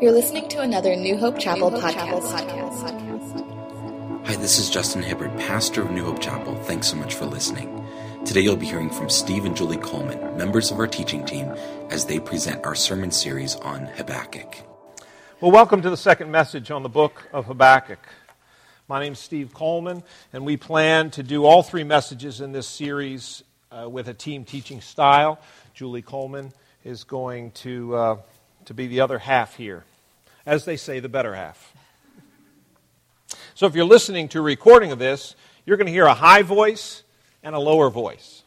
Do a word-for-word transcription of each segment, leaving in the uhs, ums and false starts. You're listening to another New Hope Chapel, New Hope podcast. Chapel podcast. Hi, this is Justin Hibbard, pastor of New Hope Chapel. Thanks so much for listening. Today you'll be hearing from Steve and Julie Coleman, members of our teaching team, as they present our sermon series on Habakkuk. Well, welcome to the second message on the book of Habakkuk. My name's Steve Coleman, and we plan to do all three messages in this series uh, with a team teaching style. Julie Coleman is going to... Uh, to be the other half here. As they say, the better half. So if you're listening to a recording of this, you're going to hear a high voice and a lower voice.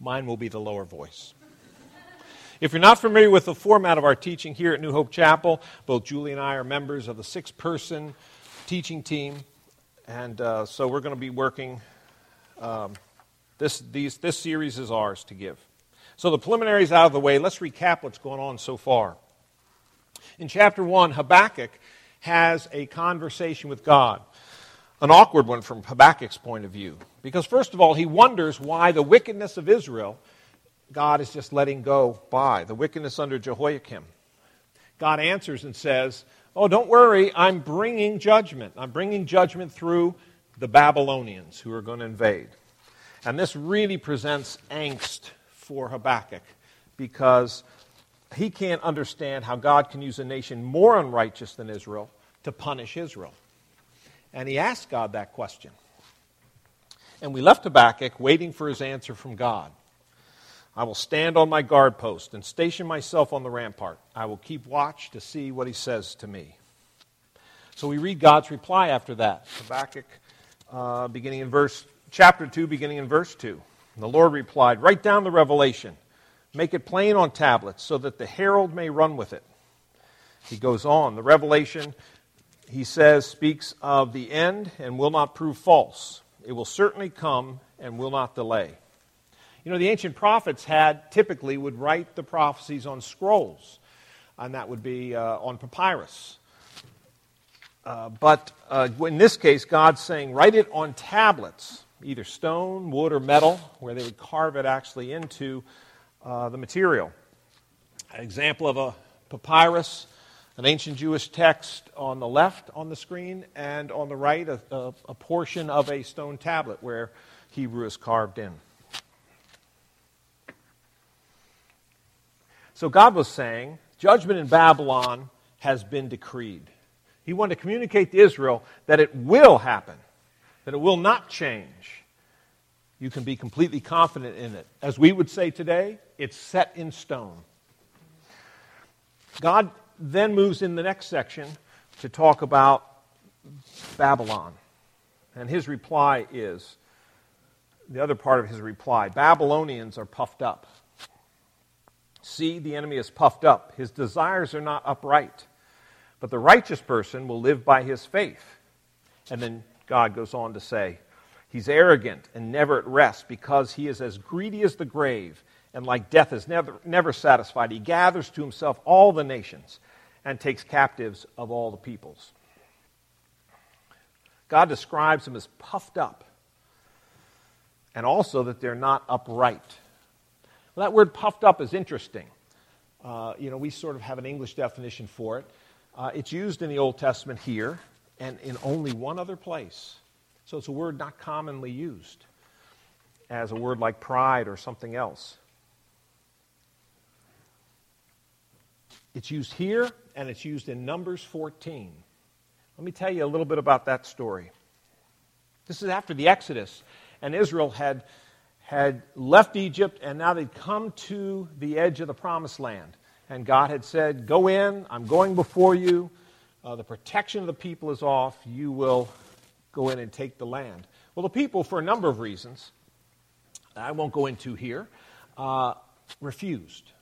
Mine will be the lower voice. If you're not familiar with the format of our teaching here at New Hope Chapel, both Julie and I are members of the six-person teaching team, and uh, so we're going to be working. Um, this, these, this series is ours to give. So the preliminaries out of the way, let's recap what's going on so far. In chapter one, Habakkuk has a conversation with God. An awkward one from Habakkuk's point of view. Because first of all, he wonders why the wickedness of Israel, God is just letting go by. The wickedness under Jehoiakim. God answers and says, oh, don't worry, I'm bringing judgment. I'm bringing judgment through the Babylonians who are going to invade. And this really presents angst for Habakkuk, because he can't understand how God can use a nation more unrighteous than Israel to punish Israel. And he asked God that question. And we left Habakkuk waiting for his answer from God. I will stand on my guard post and station myself on the rampart. I will keep watch to see what he says to me. So we read God's reply after that. Habakkuk, uh, beginning in verse, chapter two, beginning in verse two. And the Lord replied, write down the revelation, make it plain on tablets so that the herald may run with it. He goes on. The revelation, he says, speaks of the end and will not prove false. It will certainly come and will not delay. You know, the ancient prophets had typically would write the prophecies on scrolls, and that would be uh, on papyrus. Uh, but uh, in this case, God's saying, write it on tablets. Either stone, wood, or metal, where they would carve it actually into uh, the material. An example of a papyrus, an ancient Jewish text on the left on the screen, and on the right a, a, a portion of a stone tablet where Hebrew is carved in. So God was saying, judgment in Babylon has been decreed. He wanted to communicate to Israel that it will happen, that it will not change. You can be completely confident in it. As we would say today, it's set in stone. God then moves in the next section to talk about Babylon. And his reply is, the other part of his reply, Babylonians are puffed up. See, the enemy is puffed up. His desires are not upright. But the righteous person will live by his faith. And then God goes on to say, he's arrogant and never at rest because he is as greedy as the grave and like death is never, never satisfied. He gathers to himself all the nations and takes captives of all the peoples. God describes him as puffed up and also that they're not upright. Well, that word puffed up is interesting. Uh, you know, we sort of have an English definition for it. Uh, it's used in the Old Testament here, and in only one other place. So it's a word not commonly used as a word like pride or something else. It's used here, and it's used in Numbers fourteen. Let me tell you a little bit about that story. This is after the Exodus, and Israel had, had left Egypt, and now they'd come to the edge of the Promised Land. And God had said, go in, I'm going before you. Uh, the protection of the people is off. You will go in and take the land. Well, the people, for a number of reasons, I won't go into here, uh, refused.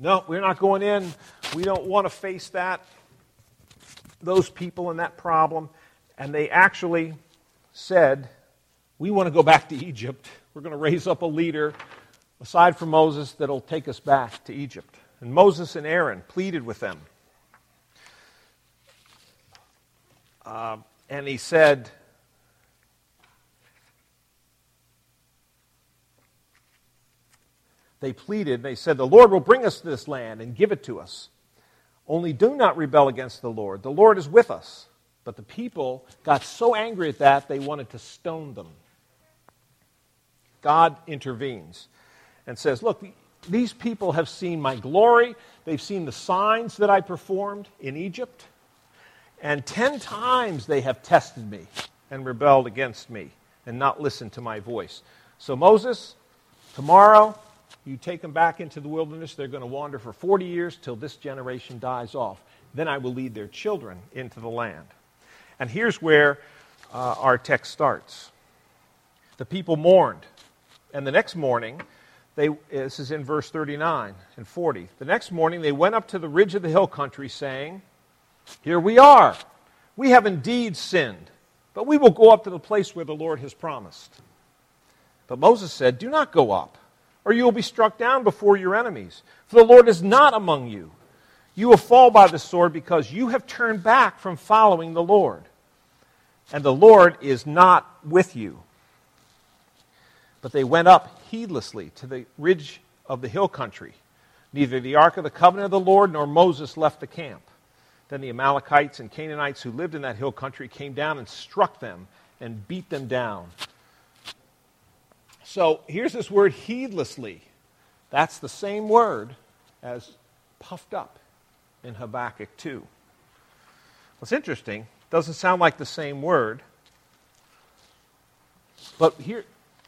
No, we're not going in. We don't want to face that, those people and that problem. And they actually said, we want to go back to Egypt. We're going to raise up a leader, aside from Moses, that'll take us back to Egypt. And Moses and Aaron pleaded with them. Uh, and he said, they pleaded, they said, the Lord will bring us to this land and give it to us. Only do not rebel against the Lord. The Lord is with us. But the people got so angry at that, they wanted to stone them. God intervenes and says, look, these people have seen my glory. They've seen the signs that I performed in Egypt. And ten times they have tested me and rebelled against me and not listened to my voice. So Moses, tomorrow, you take them back into the wilderness. They're going to wander for forty years till this generation dies off. Then I will lead their children into the land. And here's where uh, our text starts. The people mourned. And the next morning, they, this is in verse thirty-nine and forty. The next morning they went up to the ridge of the hill country saying, here we are. We have indeed sinned, but we will go up to the place where the Lord has promised. But Moses said, do not go up, or you will be struck down before your enemies. For the Lord is not among you. You will fall by the sword because you have turned back from following the Lord. And the Lord is not with you. But they went up heedlessly to the ridge of the hill country. Neither the Ark of the Covenant of the Lord nor Moses left the camp. Then the Amalekites and Canaanites who lived in that hill country came down and struck them and beat them down. So here's this word, heedlessly. That's the same word as puffed up in Habakkuk two. What's interesting, doesn't sound like the same word. But here,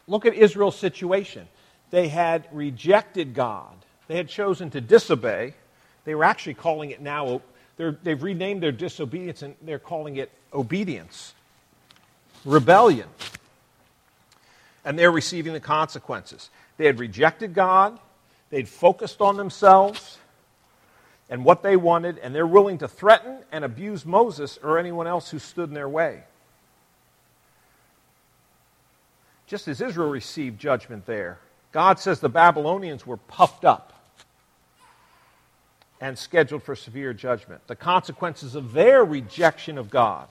look at Israel's situation. They had rejected God. They had chosen to disobey. They were actually calling it now a They're, they've renamed their disobedience and they're calling it obedience, rebellion. And they're receiving the consequences. They had rejected God. They'd focused on themselves and what they wanted, and they're willing to threaten and abuse Moses or anyone else who stood in their way. Just as Israel received judgment there, God says the Babylonians were puffed up and scheduled for severe judgment. The consequences of their rejection of God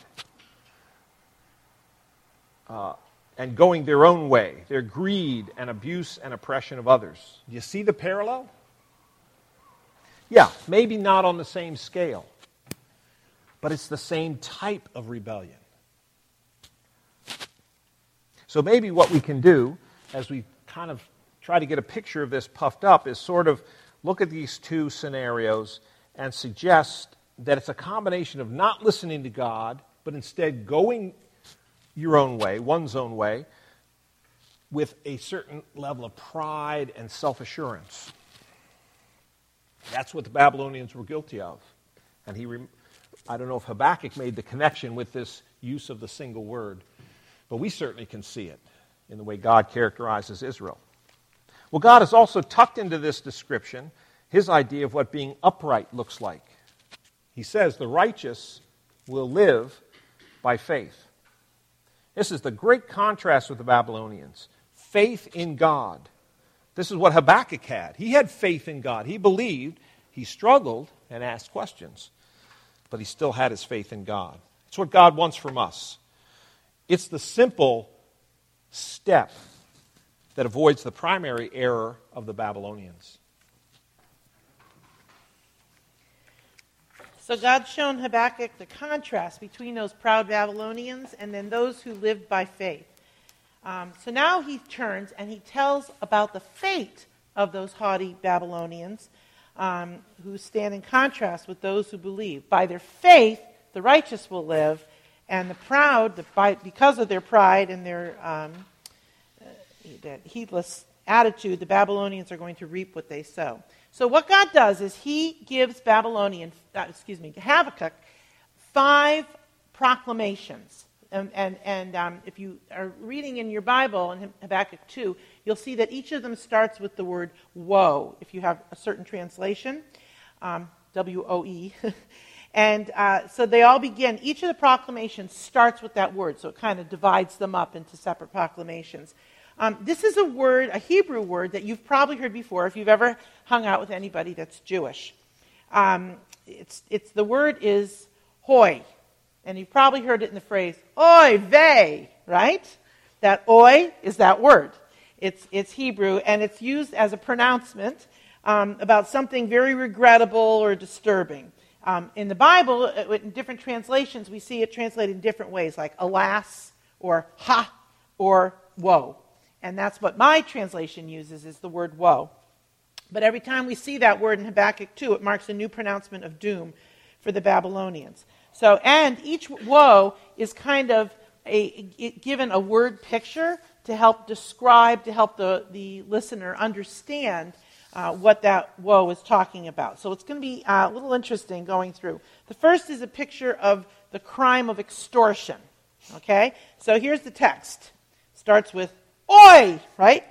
uh, and going their own way, their greed and abuse and oppression of others. Do you see the parallel? Yeah, maybe not on the same scale, but it's the same type of rebellion. So maybe what we can do, as we kind of try to get a picture of this puffed up, is sort of look at these two scenarios and suggest that it's a combination of not listening to God, but instead going your own way, one's own way, with a certain level of pride and self-assurance. That's what the Babylonians were guilty of. And he, rem- I don't know if Habakkuk made the connection with this use of the single word, but we certainly can see it in the way God characterizes Israel. Well, God has also tucked into this description his idea of what being upright looks like. He says the righteous will live by faith. This is the great contrast with the Babylonians. Faith in God. This is what Habakkuk had. He had faith in God. He believed, he struggled, and asked questions. But he still had his faith in God. It's what God wants from us. It's the simple step that avoids the primary error of the Babylonians. So God's shown Habakkuk the contrast between those proud Babylonians and then those who lived by faith. Um, so now he turns and he tells about the fate of those haughty Babylonians um, who stand in contrast with those who believe. By their faith, the righteous will live, and the proud, the, by, because of their pride and their Um, that heedless attitude, the Babylonians are going to reap what they sow. So what God does is he gives Babylonian, uh, excuse me, Habakkuk five proclamations. And, and, and um, if you are reading in your Bible in Habakkuk two, you'll see that each of them starts with the word woe, if you have a certain translation, um, W O E. And uh, so they all begin, each of the proclamations starts with that word, so it kind of divides them up into separate proclamations. Um, this is a word, a Hebrew word, that you've probably heard before if you've ever hung out with anybody that's Jewish. Um, it's, it's the word is hoi, and you've probably heard it in the phrase oi vey, right? That oi is that word. It's it's Hebrew, and it's used as a pronouncement um, about something very regrettable or disturbing. Um, in the Bible, in different translations, we see it translated in different ways, like alas, or ha, or woe. And that's what my translation uses, is the word woe. But every time we see that word in Habakkuk two, it marks a new pronouncement of doom for the Babylonians. So, and each woe is kind of a, it, given a word picture to help describe, to help the, the listener understand uh, what that woe is talking about. So it's going to be uh, a little interesting going through. The first is a picture of the crime of extortion. Okay? So here's the text. Starts with, "Oi!" Right?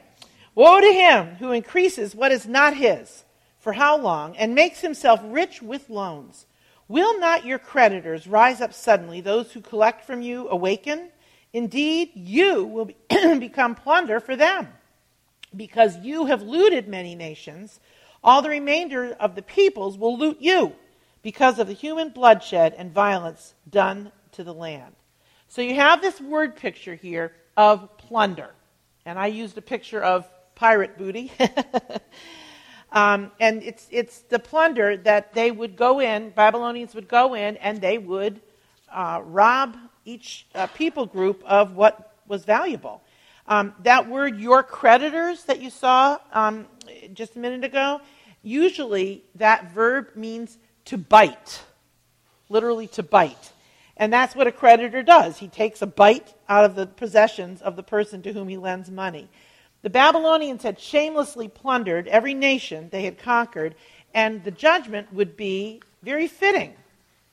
"Woe to him who increases what is not his, for how long, and makes himself rich with loans. Will not your creditors rise up suddenly, those who collect from you awaken? Indeed, you will be become plunder for them, because you have looted many nations. All the remainder of the peoples will loot you, because of the human bloodshed and violence done to the land." So you have this word picture here of plunder. And I used a picture of pirate booty. um, and it's it's the plunder that they would go in, Babylonians would go in, and they would uh, rob each uh, people group of what was valuable. Um, that word, your creditors, that you saw um, just a minute ago, usually that verb means to bite, literally to bite. And that's what a creditor does. He takes a bite out of the possessions of the person to whom he lends money. The Babylonians had shamelessly plundered every nation they had conquered, and the judgment would be very fitting.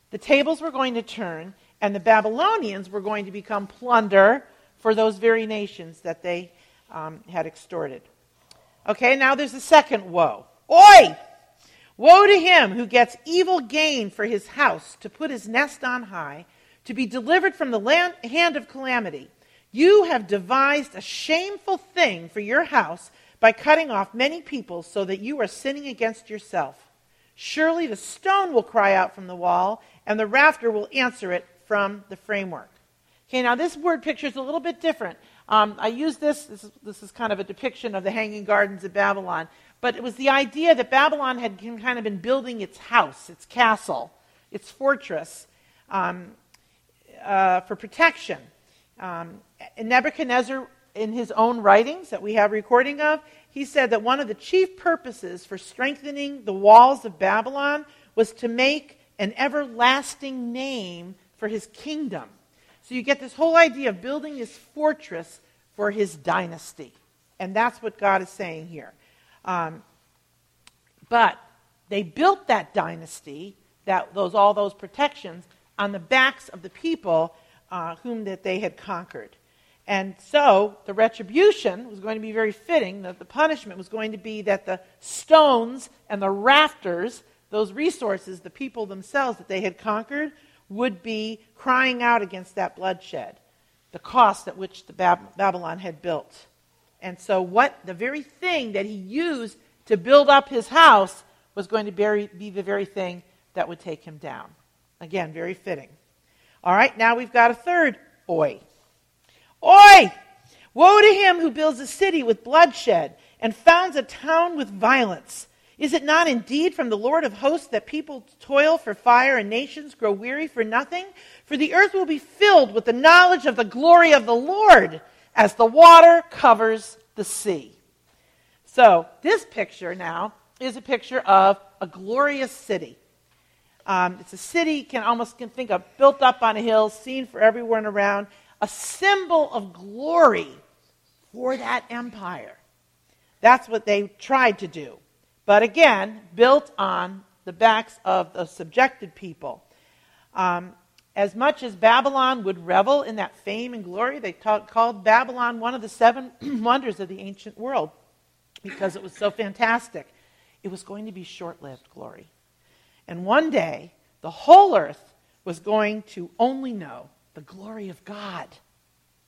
The tables were going to turn, and the Babylonians were going to become plunder for those very nations that they um, had extorted. Okay, now there's a second woe. Oi! Woe to him who gets evil gain for his house, to put his nest on high, to be delivered from the land, hand of calamity. You have devised a shameful thing for your house by cutting off many people, so that you are sinning against yourself. Surely the stone will cry out from the wall, and the rafter will answer it from the framework. Okay, now this word picture is a little bit different. Um, I use this, this is, this is kind of a depiction of the Hanging Gardens of Babylon, but it was the idea that Babylon had kind of been building its house, its castle, its fortress, um, uh, for protection. Um, Nebuchadnezzar, in his own writings that we have recording of, he said that one of the chief purposes for strengthening the walls of Babylon was to make an everlasting name for his kingdom. So you get this whole idea of building this fortress for his dynasty. And that's what God is saying here. Um, but they built that dynasty, that those all those protections, on the backs of the people uh, whom that they had conquered. And so the retribution was going to be very fitting, that the punishment was going to be that the stones and the rafters, those resources, the people themselves that they had conquered, would be crying out against that bloodshed, the cost at which the Bab- Babylon had built. And so what the very thing that he used to build up his house was going to bury, be the very thing that would take him down. Again, very fitting. All right, now we've got a third oi. Oi! Woe to him who builds a city with bloodshed and founds a town with violence. Is it not indeed from the Lord of hosts that people toil for fire and nations grow weary for nothing? For the earth will be filled with the knowledge of the glory of the Lord, as the water covers the sea. So this picture now is a picture of a glorious city. Um, it's a city, can almost can think of, built up on a hill, seen for everyone around, a symbol of glory for that empire. That's what they tried to do. But again, built on the backs of the subjected people. Um, As much as Babylon would revel in that fame and glory, they talk, called Babylon one of the seven wonders of the ancient world because it was so fantastic. It was going to be short-lived glory. And one day, the whole earth was going to only know the glory of God,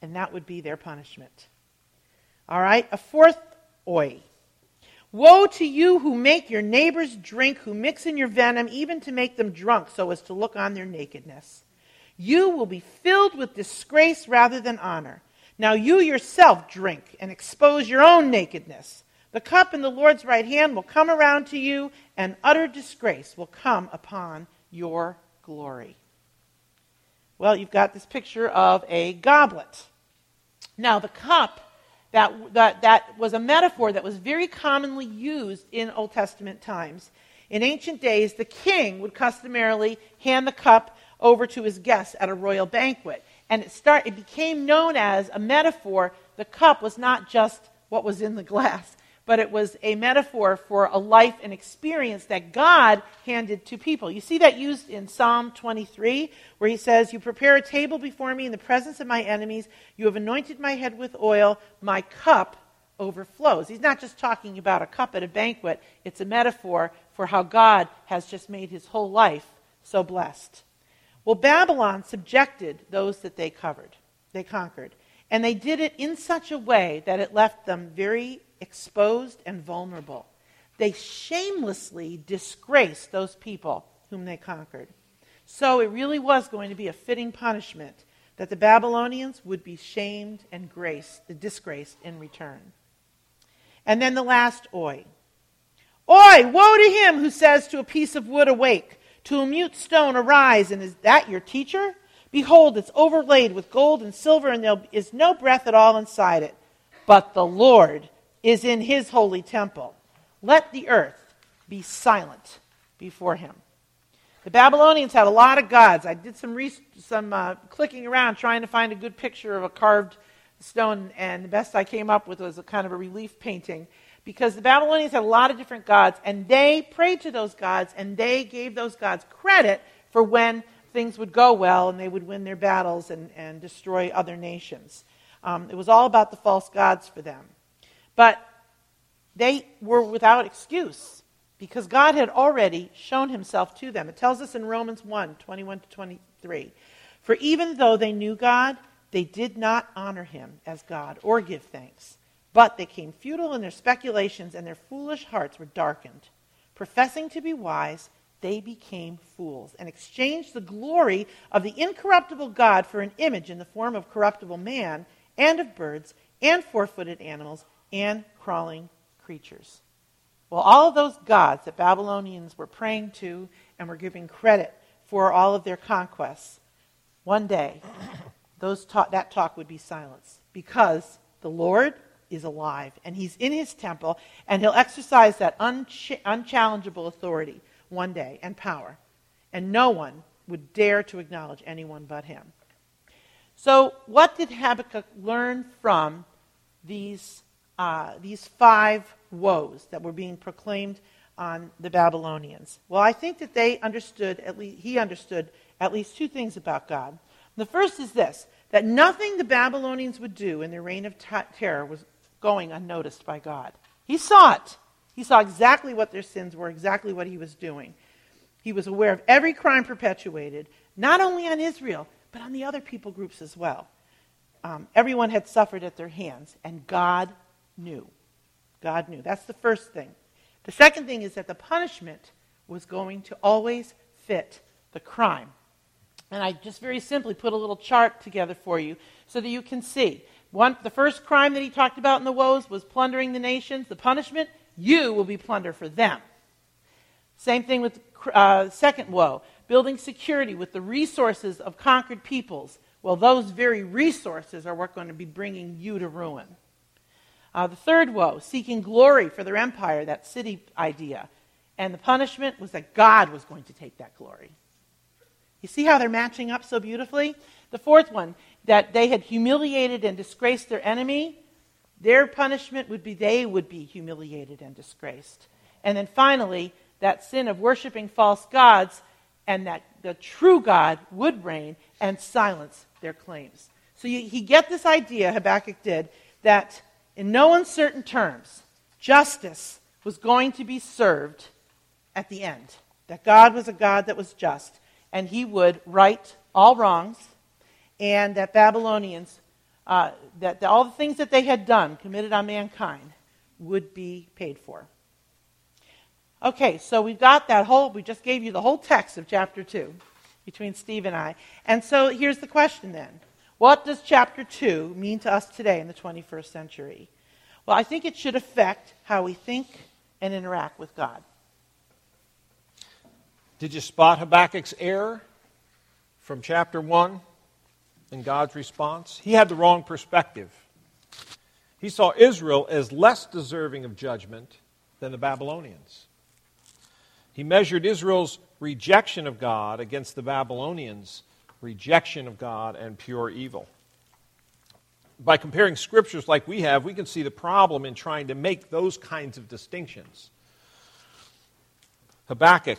and that would be their punishment. All right, a fourth oi. Woe to you who make your neighbors drink, who mix in your venom, even to make them drunk so as to look on their nakedness. You will be filled with disgrace rather than honor. Now you yourself drink and expose your own nakedness. The cup in the Lord's right hand will come around to you, and utter disgrace will come upon your glory. Well, you've got this picture of a goblet. Now, the cup, that, that, that was a metaphor that was very commonly used in Old Testament times. In ancient days, the king would customarily hand the cup over to his guests at a royal banquet. And it, start, it became known as a metaphor. The cup was not just what was in the glass, but it was a metaphor for a life and experience that God handed to people. You see that used in Psalm twenty-three, where he says, "You prepare a table before me in the presence of my enemies. You have anointed my head with oil. My cup overflows." He's not just talking about a cup at a banquet. It's a metaphor for how God has just made his whole life so blessed. Well, Babylon subjected those that they covered, they conquered. And they did it in such a way that it left them very exposed and vulnerable. They shamelessly disgraced those people whom they conquered. So it really was going to be a fitting punishment that the Babylonians would be shamed and graced, disgraced in return. And then the last oi. Oi, woe to him who says to a piece of wood, "Awake," to a mute stone, "Arise," and "Is that your teacher? Behold, it's overlaid with gold and silver, and there is no breath at all inside it. But the Lord is in his holy temple. Let the earth be silent before him." The Babylonians had a lot of gods. I did some re- some uh, clicking around trying to find a good picture of a carved stone, and the best I came up with was a kind of a relief painting, because the Babylonians had a lot of different gods, and they prayed to those gods, and they gave those gods credit for when things would go well and they would win their battles and, and destroy other nations. Um, it was all about the false gods for them. But they were without excuse because God had already shown himself to them. It tells us in Romans one, twenty-one to twenty-three, "For even though they knew God, they did not honor him as God or give thanks. But they came futile in their speculations, and their foolish hearts were darkened. Professing to be wise, they became fools and exchanged the glory of the incorruptible God for an image in the form of corruptible man and of birds and four-footed animals and crawling creatures." Well, all of those gods that Babylonians were praying to and were giving credit for all of their conquests, one day those ta- that talk would be silenced, because the Lord is alive and he's in his temple, and he'll exercise that unch- unchallengeable authority one day, and power. And no one would dare to acknowledge anyone but him. So what did Habakkuk learn from these, uh, these five woes that were being proclaimed on the Babylonians? Well, I think that they understood, at least he understood, at least two things about God. The first is this, that nothing the Babylonians would do in their reign of t- terror was going unnoticed by God. He saw it. He saw exactly what their sins were, exactly what he was doing. He was aware of every crime perpetuated, not only on Israel, but on the other people groups as well. Um, everyone had suffered at their hands, and God knew. God knew. That's the first thing. The second thing is that the punishment was going to always fit the crime. And I just very simply put a little chart together for you so that you can see. One, the first crime that he talked about in the woes was plundering the nations. The punishment: you will be plunder for them. Same thing with uh, second woe, building security with the resources of conquered peoples. Well, those very resources are what's going to be bringing you to ruin. Uh, the third woe, seeking glory for their empire, that city idea. And the punishment was that God was going to take that glory. You see how they're matching up so beautifully? The fourth one, that they had humiliated and disgraced their enemy. Their punishment would be they would be humiliated and disgraced. And then finally, that sin of worshiping false gods, and that the true God would reign and silence their claims. So you, you get this idea, Habakkuk did, that in no uncertain terms, justice was going to be served at the end. That God was a God that was just, and he would right all wrongs, and that Babylonians Uh, that the, all the things that they had done, committed on mankind, would be paid for. Okay, so we've got that whole, we just gave you the whole text of chapter two between Steve and I. And so here's the question then. What does chapter two mean to us today in the twenty-first century? Well, I think it should affect how we think and interact with God. Did you spot Habakkuk's error from chapter one and God's response? He had the wrong perspective. He saw Israel as less deserving of judgment than the Babylonians. He measured Israel's rejection of God against the Babylonians' rejection of God and pure evil. By comparing scriptures like we have, we can see the problem in trying to make those kinds of distinctions. Habakkuk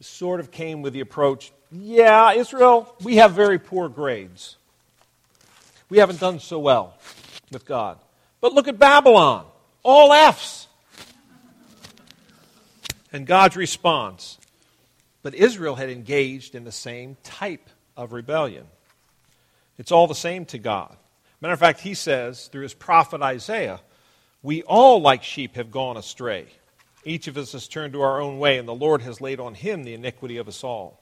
sort of came with the approach, yeah, Israel, we have very poor grades. We haven't done so well with God. But look at Babylon, all F's. And God's response. But Israel had engaged in the same type of rebellion. It's all the same to God. Matter of fact, he says through his prophet Isaiah, we all like sheep have gone astray. Each of us has turned to our own way, and the Lord has laid on him the iniquity of us all.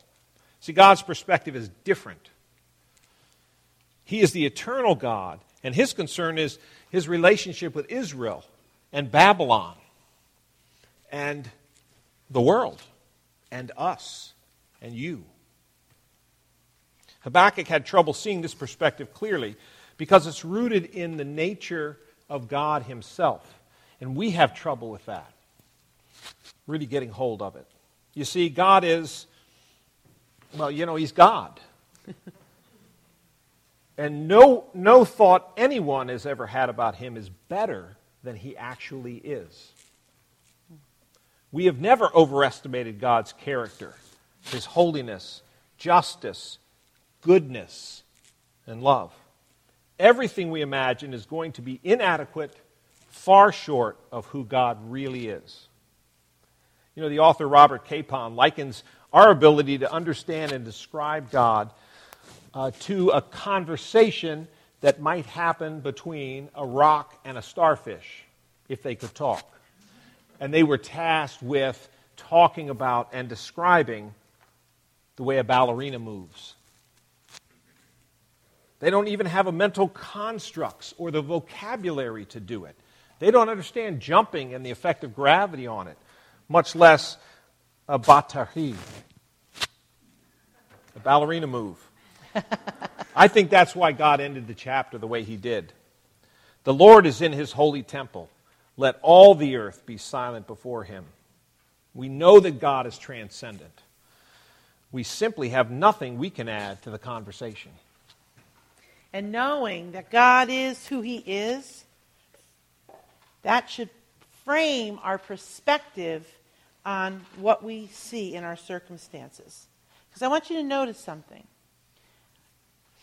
See, God's perspective is different. He is the eternal God, and his concern is his relationship with Israel and Babylon and the world and us and you. Habakkuk had trouble seeing this perspective clearly because it's rooted in the nature of God himself. And we have trouble with that, really getting hold of it. You see, God is, well, you know, he's God. And no, no thought anyone has ever had about him is better than he actually is. We have never overestimated God's character, his holiness, justice, goodness, and love. Everything we imagine is going to be inadequate, far short of who God really is. You know, the author Robert Capon likens our ability to understand and describe God uh, to a conversation that might happen between a rock and a starfish, if they could talk. And they were tasked with talking about and describing the way a ballerina moves. They don't even have a mental constructs or the vocabulary to do it. They don't understand jumping and the effect of gravity on it, much less a batahi, a ballerina move. I think that's why God ended the chapter the way he did. The Lord is in his holy temple. Let all the earth be silent before him. We know that God is transcendent. We simply have nothing we can add to the conversation. And knowing that God is who he is, that should frame our perspective on what we see in our circumstances. Because I want you to notice something.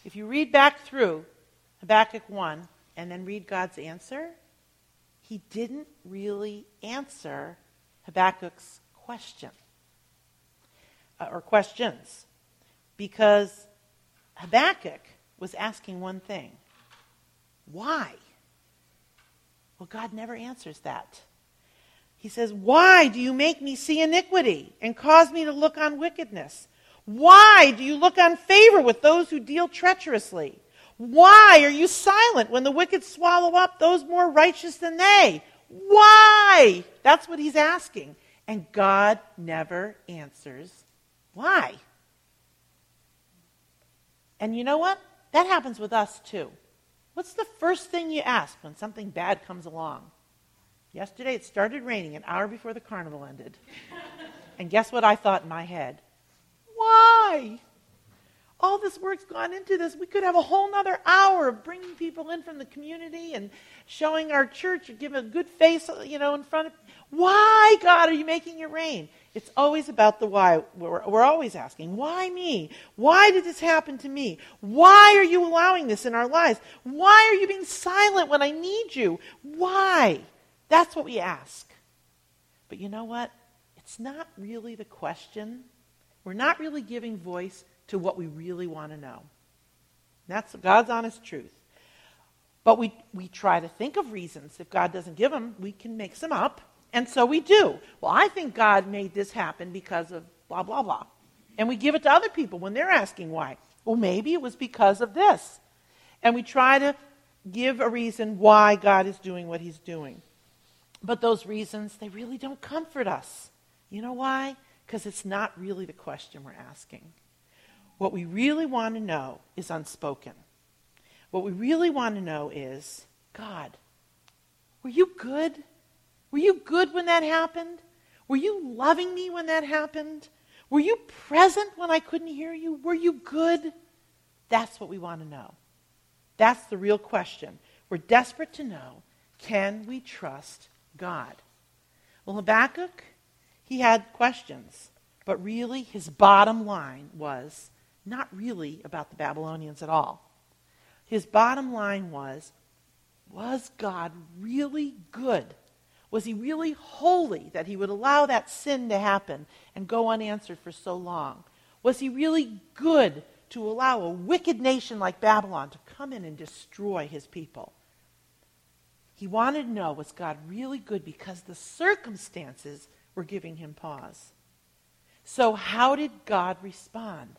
If you read back through Habakkuk one and then read God's answer, he didn't really answer Habakkuk's question uh, or questions, because Habakkuk was asking one thing. Why? Well, God never answers that. He says, why do you make me see iniquity and cause me to look on wickedness? Why do you look on favor with those who deal treacherously? Why are you silent when the wicked swallow up those more righteous than they? Why? That's what he's asking. And God never answers why. And you know what? That happens with us too. What's the first thing you ask when something bad comes along? Yesterday it started raining an hour before the carnival ended. And guess what I thought in my head? Why? All this work's gone into this. We could have a whole nother hour of bringing people in from the community and showing our church or giving a good face, you know, in front of. Why, God, are you making it rain? It's always about the why. We're, we're always asking, why me? Why did this happen to me? Why are you allowing this in our lives? Why are you being silent when I need you? Why? That's what we ask. But you know what? It's not really the question. We're not really giving voice to what we really want to know. That's God's honest truth. But we, we try to think of reasons. If God doesn't give them, we can make them up. And so we do. Well, I think God made this happen because of blah, blah, blah. And we give it to other people when they're asking why. Well, maybe it was because of this. And we try to give a reason why God is doing what he's doing. But those reasons, they really don't comfort us. You know why? because it's not really the question we're asking. What we really want to know is unspoken. What we really want to know is, God, were you good? Were you good when that happened? Were you loving me when that happened? Were you present when I couldn't hear you? Were you good? That's what we want to know. That's the real question. We're desperate to know, can we trust God? Well, Habakkuk, he had questions, but really his bottom line was not really about the Babylonians at all. His bottom line was, was God really good? Was he really holy that he would allow that sin to happen and go unanswered for so long? Was he really good to allow a wicked nation like Babylon to come in and destroy his people? He wanted to know, was God really good? Because the circumstances were giving him pause. So how did God respond?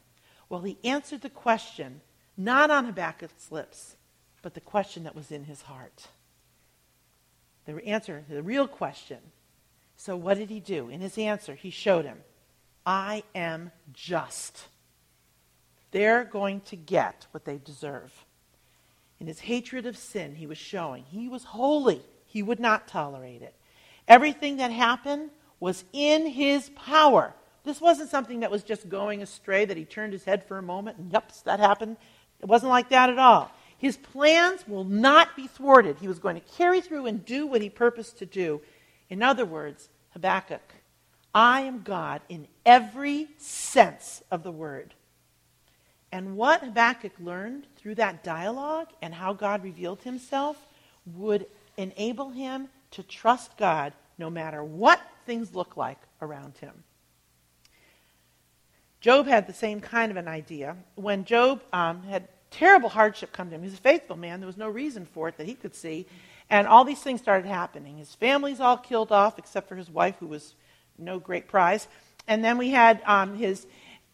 Well, he answered the question, not on Habakkuk's lips, but the question that was in his heart. The answer to the real question. So what did he do? In his answer, he showed him, I am just. They're going to get what they deserve. In his hatred of sin, he was showing he was holy. He would not tolerate it. Everything that happened was in his power. This wasn't something that was just going astray, that he turned his head for a moment and, yups, that happened. It wasn't like that at all. His plans will not be thwarted. He was going to carry through and do what he purposed to do. In other words, Habakkuk, I am God in every sense of the word. And what Habakkuk learned through that dialogue and how God revealed himself would enable him to trust God no matter what things look like around him. Job had the same kind of an idea. When Job um, had terrible hardship come to him. He was a faithful man. There was no reason for it that he could see. And all these things started happening. His family's all killed off except for his wife, who was no great prize. And then we had um, his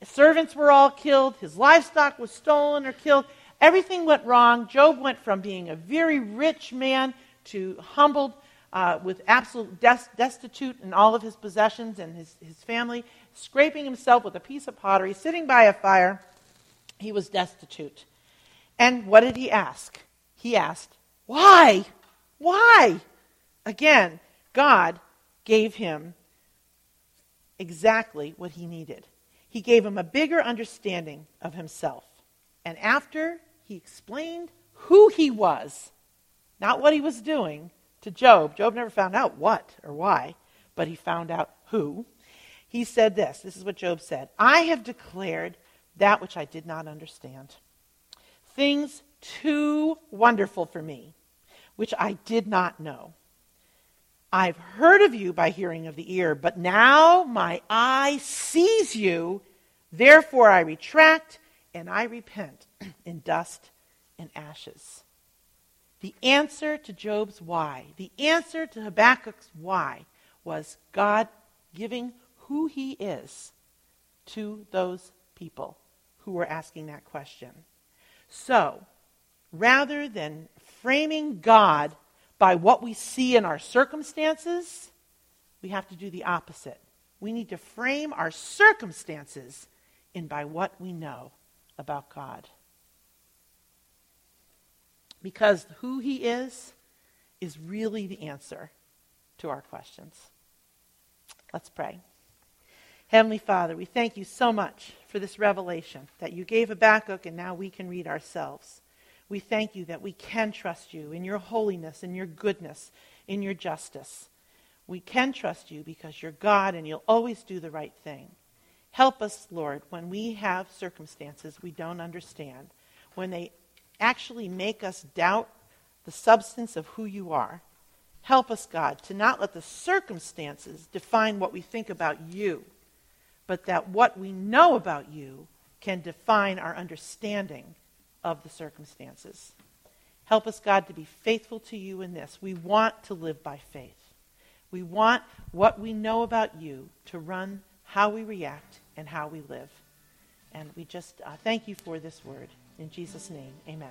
servants were all killed. His livestock was stolen or killed. Everything went wrong. Job went from being a very rich man to humbled uh, with absolute dest- destitute in all of his possessions and his, his family, scraping himself with a piece of pottery, sitting by a fire. He was destitute. And what did he ask? He asked, why? Why? Again, God gave him exactly what he needed. He gave him a bigger understanding of himself. And after he explained who he was, not what he was doing, to Job. Job never found out what or why, but he found out who. He said this. This is what Job said. I have declared that which I did not understand. Things too wonderful for me, which I did not know. I've heard of you by hearing of the ear, but now my eye sees you. Therefore I retract and I repent in dust and ashes. The answer to Job's why, the answer to Habakkuk's why, was God giving who he is to those people who were asking that question. So, rather than framing God by what we see in our circumstances, we have to do the opposite. We need to frame our circumstances in by what we know about God. Because who he is is really the answer to our questions. Let's pray. Heavenly Father, we thank you so much for this revelation that you gave Habakkuk and now we can read ourselves. We thank you that we can trust you in your holiness, in your goodness, in your justice. We can trust you because you're God and you'll always do the right thing. Help us, Lord, when we have circumstances we don't understand, when they actually make us doubt the substance of who you are. Help us, God, to not let the circumstances define what we think about you, but that what we know about you can define our understanding of the circumstances. Help us, God, to be faithful to you in this. We want to live by faith. We want what we know about you to run how we react and how we live. And we just uh, thank you for this word. In Jesus' name, amen.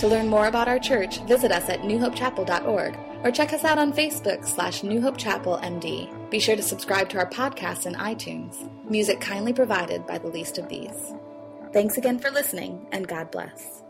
To learn more about our church, visit us at new hope chapel dot org or check us out on Facebook slash New Hope Chapel M D. Be sure to subscribe to our podcast in iTunes. Music kindly provided by the Least of These. Thanks again for listening, and God bless.